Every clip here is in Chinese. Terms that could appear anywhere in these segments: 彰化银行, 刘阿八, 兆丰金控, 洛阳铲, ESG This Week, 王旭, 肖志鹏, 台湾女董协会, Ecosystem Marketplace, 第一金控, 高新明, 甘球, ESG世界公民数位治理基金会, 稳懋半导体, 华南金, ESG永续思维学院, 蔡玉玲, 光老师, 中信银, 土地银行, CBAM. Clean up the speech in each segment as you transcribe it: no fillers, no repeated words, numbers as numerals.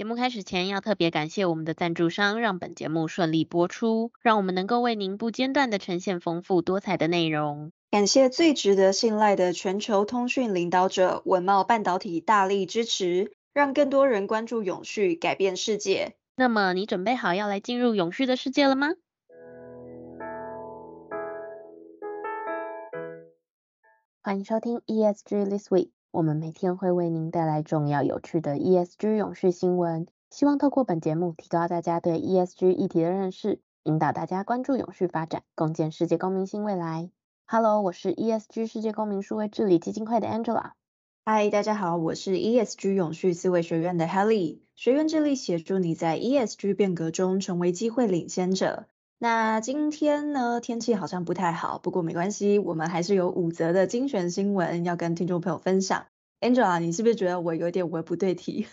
节目开始前，要特别感谢我们的赞助商，让本节目顺利播出，让我们能够为您不间断地呈现丰富多彩的内容。感谢最值得信赖的全球通讯领导者稳懋半导体大力支持，让更多人关注永续，改变世界。那么你准备好要来进入永续的世界了吗？欢迎收听 ESG This Week， 我们每天会为您带来重要有趣的 ESG 永续新闻，希望透过本节目提高大家对 ESG 议题的认识，引导大家关注永续发展，共建世界公民新未来。Hello， 我是 ESG 世界公民数位治理基金会的 Angela。嗨，大家好，我是 ESG 永续思维学院的 Helly。学院致力协助你在 ESG 变革中成为机会领先者。那今天呢，天气好像不太好，不过没关系，我们还是有5则的精选新闻要跟听众朋友分享。Angela， 你是不是觉得我有点文不对题？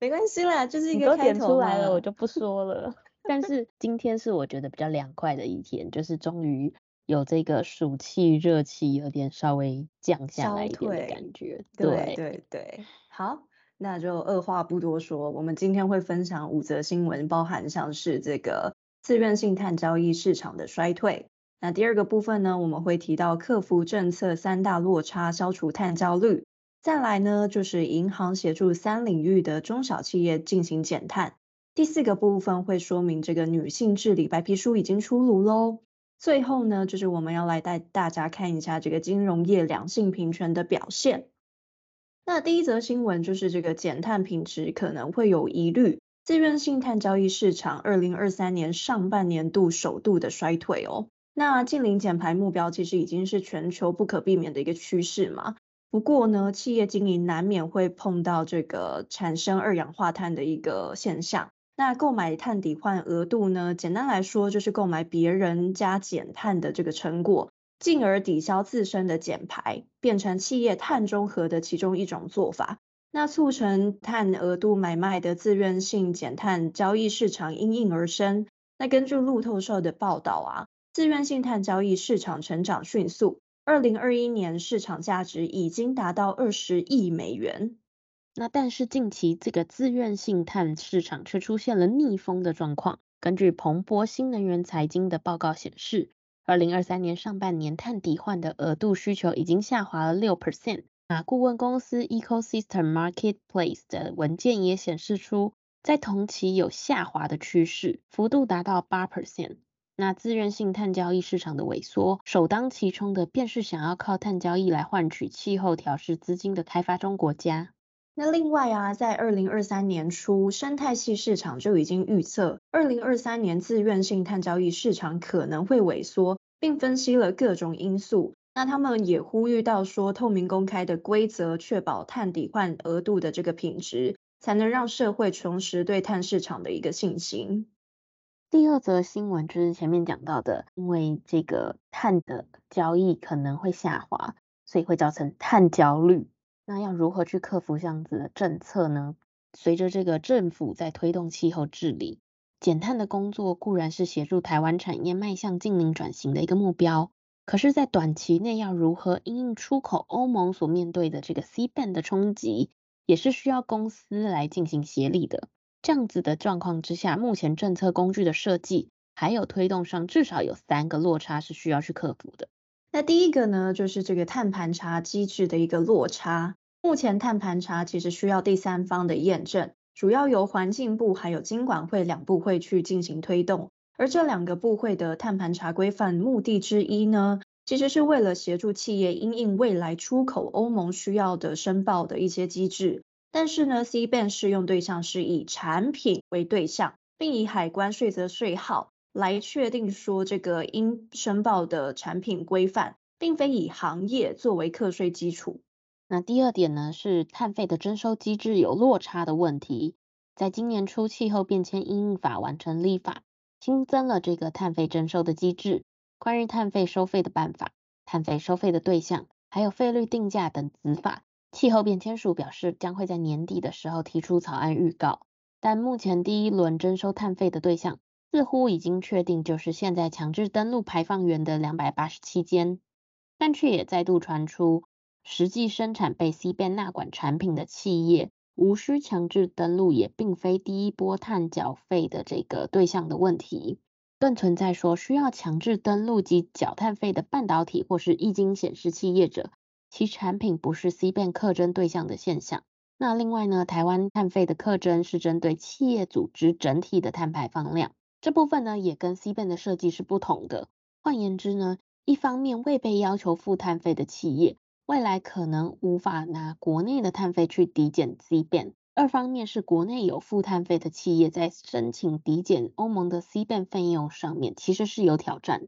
没关系啦，就是一个开头嘛。你都点出来了，我就不说了。但是今天是我觉得比较凉快的一天，就是终于有这个暑气热气有点稍微降下来一点的感觉。对对对，好。那就二话不多说，我们今天会分享5则新闻，包含像是这个自愿性碳交易市场的衰退。那第2个部分呢，我们会提到克服政策3大落差，消除碳焦虑。再来呢，就是银行协助3领域的中小企业进行减碳。第4个部分会说明这个女性治理白皮书已经出炉咯。最后呢，就是我们要来带大家看一下这个金融业两性平权的表现。那第1则新闻就是这个减碳品质可能会有疑虑，自愿性碳交易市场2023年上半年度首度的衰退哦。那近零减排目标其实已经是全球不可避免的一个趋势嘛。不过呢，企业经营难免会碰到这个产生2氧化碳的一个现象。那购买碳抵换额度呢，简单来说就是购买别人加减碳的这个成果，进而抵消自身的减排，变成企业碳中和的其中一种做法。那促成碳额度买卖的自愿性减碳交易市场因应而生。那根据路透社的报道啊，自愿性碳交易市场成长迅速，2021年市场价值已经达到20亿美元。那但是近期这个自愿性碳市场却出现了逆风的状况。根据彭博新能源财经的报告显示，2023年上半年碳抵换的额度需求已经下滑了 6%。 顾问公司 Ecosystem Marketplace 的文件也显示出，在同期有下滑的趋势，幅度达到 8%。 那自愿性碳交易市场的萎缩，首当其冲的便是想要靠碳交易来换取气候调适资金的开发中国家。那另外啊，在2023年初，生态系市场就已经预测2023年自愿性碳交易市场可能会萎缩，并分析了各种因素。那他们也呼吁到说，透明公开的规则确保碳抵换额度的这个品质，才能让社会重拾对碳市场的一个信心。第2则新闻就是前面讲到的，因为这个碳的交易可能会下滑，所以会造成碳焦虑。那要如何去克服这样子的政策呢？随着这个政府在推动气候治理，减碳的工作固然是协助台湾产业迈向净零转型的一个目标，可是在短期内要如何因应出口欧盟所面对的这个 CBAM 的冲击，也是需要公司来进行协力的。这样子的状况之下，目前政策工具的设计还有推动上，至少有3个落差是需要去克服的。那第1个呢，就是这个碳盘查机制的一个落差。目前碳盘查其实需要第三方的验证，主要由环境部还有金管会2部会去进行推动。而这2个部会的碳盘查规范目的之一呢，其实是为了协助企业因应未来出口欧盟需要的申报的一些机制。但是呢， CBAM 适用对象是以产品为对象，并以海关税则税号来确定说这个应申报的产品规范，并非以行业作为课税基础。那第2点呢，是碳费的征收机制有落差的问题。在今年初，气候变迁因应法完成立法，新增了这个碳费征收的机制，关于碳费收费的办法、碳费收费的对象，还有费率定价等子法。气候变迁署表示，将会在年底的时候提出草案预告。但目前第1轮征收碳费的对象似乎已经确定，就是现在强制登录排放源的287间，但却也再度传出实际生产被 CBAM 纳管产品的企业无需强制登录也并非第一波碳缴费的这个对象的问题，更存在说需要强制登录及缴碳费的半导体或是液晶显示器业者，其产品不是 CBAM 课征对象的现象。那另外呢，台湾碳费的课征是针对企业组织整体的碳排放量，这部分呢也跟 CBAM 的设计是不同的。换言之呢，一方面未被要求付碳费的企业未来可能无法拿国内的碳费去抵减 CBAM， 二方面是国内有付碳费的企业在申请抵减欧盟的 CBAM 费用上面其实是有挑战。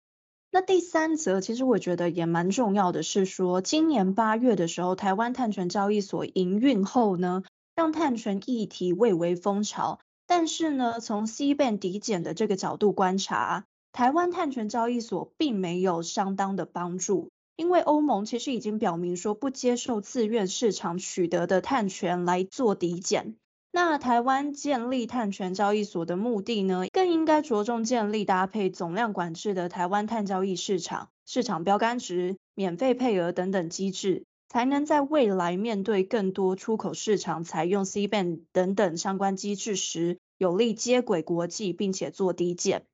那第三则其实我觉得也蛮重要的是说，今年8月的时候，台湾碳权交易所营运后呢，让碳权议题蔚为风潮，但是呢，从 CBAM 抵减的这个角度观察，台湾碳权交易所并没有相当的帮助，因为欧盟其实已经表明说不接受自愿市场取得的碳权来做抵减。那台湾建立碳权交易所的目的呢，更应该着重建立搭配总量管制的台湾碳交易市场、市场标杆值、免费配额等等机制，才能在未来面对更多出口市场采用 CBAM 等等相关机制时，有力接轨国际并且做抵减。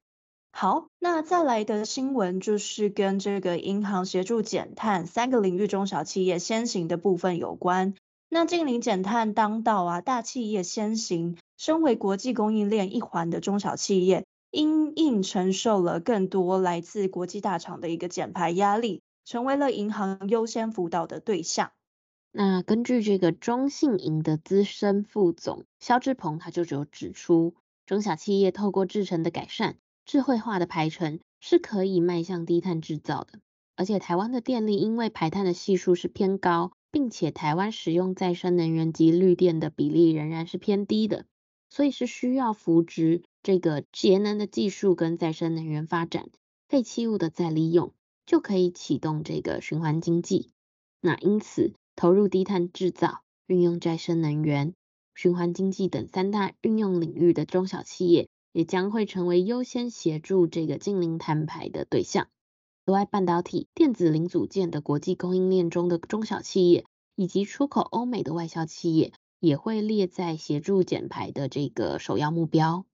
好，那再来的新闻就是跟这个银行协助减碳3个领域中小企业先行的部分有关。那近零减碳当道啊，大企业先行，身为国际供应链一环的中小企业，因应承受了更多来自国际大厂的一个减排压力，成为了银行优先辅导的对象。那根据这个中信银的资深副总肖志鹏，他就只有指出，中小企业透过制程的改善、智慧化的排程是可以迈向低碳制造的，而且台湾的电力因为排碳的系数是偏高，并且台湾使用再生能源及绿电的比例仍然是偏低的，所以是需要扶植这个节能的技术跟再生能源发展，废弃物的再利用就可以启动这个循环经济。那因此投入低碳制造、运用再生能源、循环经济等3大运用领域的中小企业也将会成为优先协助这个净零碳排的对象。此外，半导体、电子零组件的国际供应链中的中小企业，以及出口欧美的外销企业，也会列在协助减排的这个首要目标。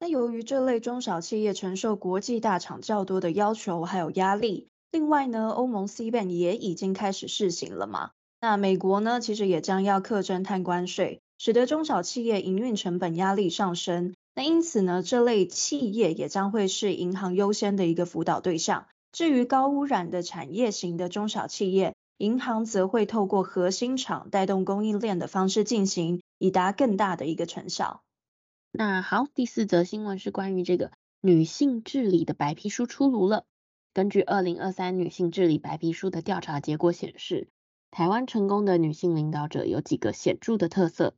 那由于这类中小企业承受国际大厂较多的要求还有压力，另外呢，欧盟 CBAM 也已经开始试行了嘛。那美国呢，其实也将要课征碳关税，使得中小企业营运成本压力上升。那因此呢，这类企业也将会是银行优先的一个辅导对象。至于高污染的产业型的中小企业，银行则会透过核心厂带动供应链的方式进行，以达更大的一个成效。那好，第4则新闻是关于这个女性治理的白皮书出炉了。根据2023女性治理白皮书的调查结果显示，台湾成功的女性领导者有几个显著的特色。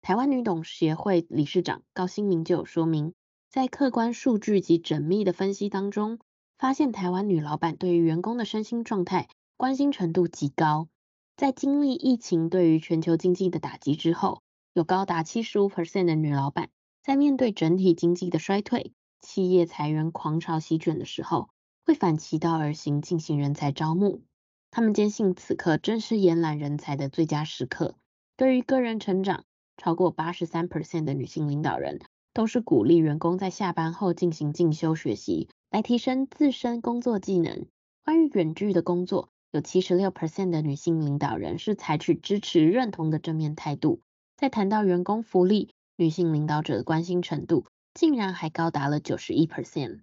台湾女董协会理事长高新明就有说明，在客观数据及缜密的分析当中，发现台湾女老板对于员工的身心状态关心程度极高。在经历疫情对于全球经济的打击之后，有高达 75% 的女老板在面对整体经济的衰退、企业裁员狂潮席卷的时候，会反其道而行进行人才招募。他们坚信此刻正是延揽人才的最佳时刻。对于个人成长，超过 83% 的女性领导人都是鼓励员工在下班后进行进修学习，来提升自身工作技能。关于远距的工作，有 76% 的女性领导人是采取支持认同的正面态度。在谈到员工福利，女性领导者的关心程度竟然还高达了 91%。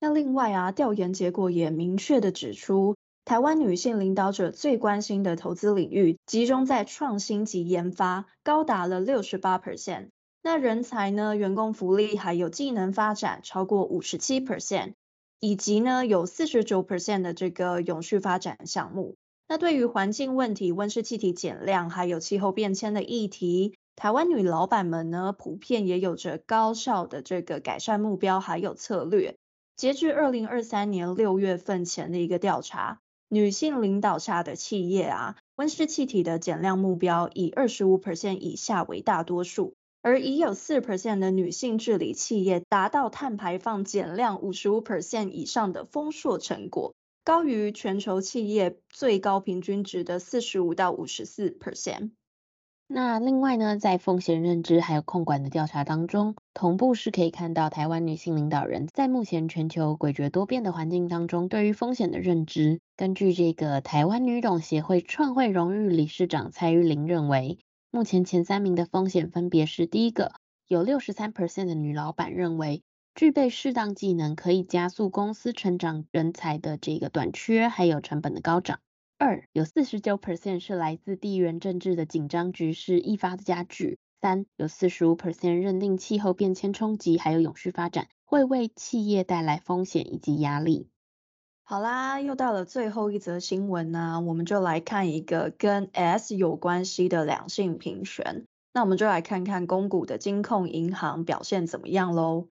那另外啊，调研结果也明确的指出，台湾女性领导者最关心的投资领域集中在创新及研发，高达了 68%。 那人才呢，员工福利还有技能发展超过 57%， 以及呢有 49% 的这个永续发展项目。那对于环境问题、温室气体减量还有气候变迁的议题，台湾女老板们呢普遍也有着高效的这个改善目标还有策略。截至2023年6月份前的一个调查，女性领导下的企业啊，温室气体的减量目标以 25% 以下为大多数，而已有 4% 的女性治理企业达到碳排放减量 55% 以上的丰硕成果，高于全球企业最高平均值的 45% 到 54%。那另外呢，在风险认知还有控管的调查当中，同步是可以看到台湾女性领导人在目前全球诡谲多变的环境当中对于风险的认知。根据这个台湾女董协会创会荣誉理事长蔡玉玲认为，目前前三名的风险分别是：第一个，有 63% 的女老板认为具备适当技能可以加速公司成长，人才的这个短缺还有成本的高涨。二，有 49% 是来自地缘政治的紧张局势一发的加剧。三，有 45% 认定气候变迁冲击还有永续发展会为企业带来风险以及压力。好啦，又到了最后一则新闻呢，我们就来看一个跟 S 有关系的两性平权。那我们就来看看公股的金控银行表现怎么样咯。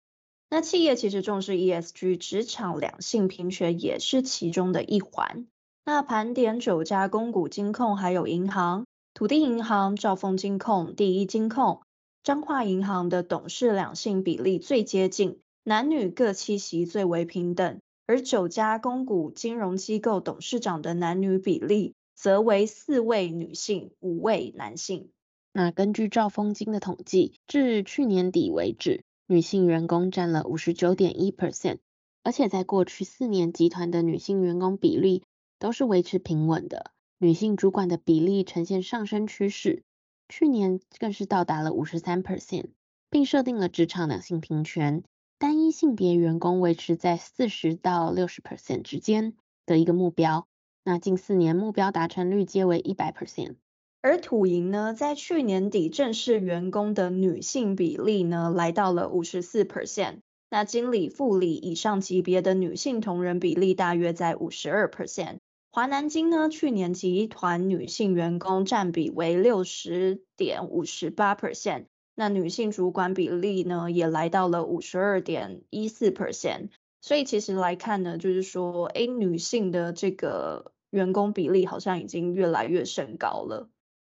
那企业其实重视 ESG， 职场两性平权也是其中的一环。那盘点9家公股金控还有银行，土地银行、兆丰金控、第一金控、彰化银行的董事两性比例最接近，男女各7席最为平等，而9家公股金融机构董事长的男女比例则为4位女性，5位男性。那根据兆丰金的统计，至去年底为止，女性员工占了 59.1%， 而且在过去4年集团的女性员工比例都是维持平稳的，女性主管的比例呈现上升趋势，去年更是到达了 53%， 并设定了职场两性平权，单一性别员工维持在 40% 到 60% 之间的一个目标。那近4年目标达成率皆为 100%。 而土银呢，在去年底正式员工的女性比例呢，来到了 54%， 那经理、副理以上级别的女性同仁比例大约在 52%。华南金呢，去年集团女性员工占比为 60.58%， 那女性主管比例呢也来到了 52.14%。 所以其实来看呢，就是说女性的这个员工比例好像已经越来越升高了。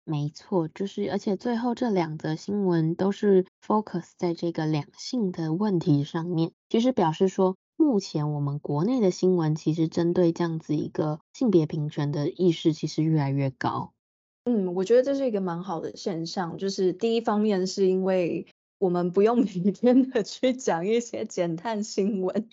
没错，就是而且最后这2则新闻都是 focus 在这个两性的问题上面，其实表示说目前我们国内的新闻其实针对这样子一个性别平权的意识其实越来越高。我觉得这是一个蛮好的现象，就是第一方面是因为我们不用每天的去讲一些减碳新闻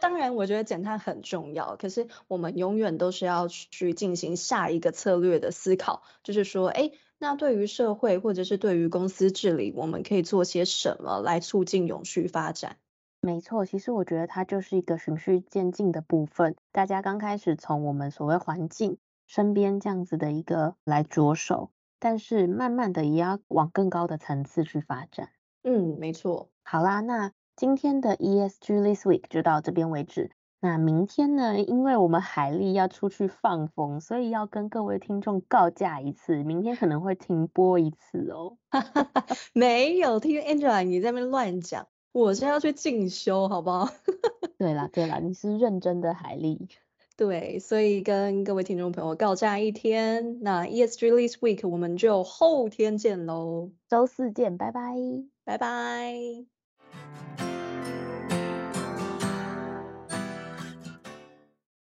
当然我觉得减碳很重要，可是我们永远都是要去进行下一个策略的思考，就是说那对于社会或者是对于公司治理，我们可以做些什么来促进永续发展。没错，其实我觉得它就是一个循序渐进的部分，大家刚开始从我们所谓环境身边这样子的一个来着手，但是慢慢的也要往更高的层次去发展。没错。好啦，那今天的 ESG This Week 就到这边为止。那明天呢，因为我们海莉要出去放风，所以要跟各位听众告假一次，明天可能会停播一次哦没有，听 Angela 你在那边乱讲，我现在要去进修好不好对啦对啦，你是认真的海莉。对，所以跟各位听众朋友告假一天。那 ESG This Week 我们就后天见咯，周4见，拜拜拜拜。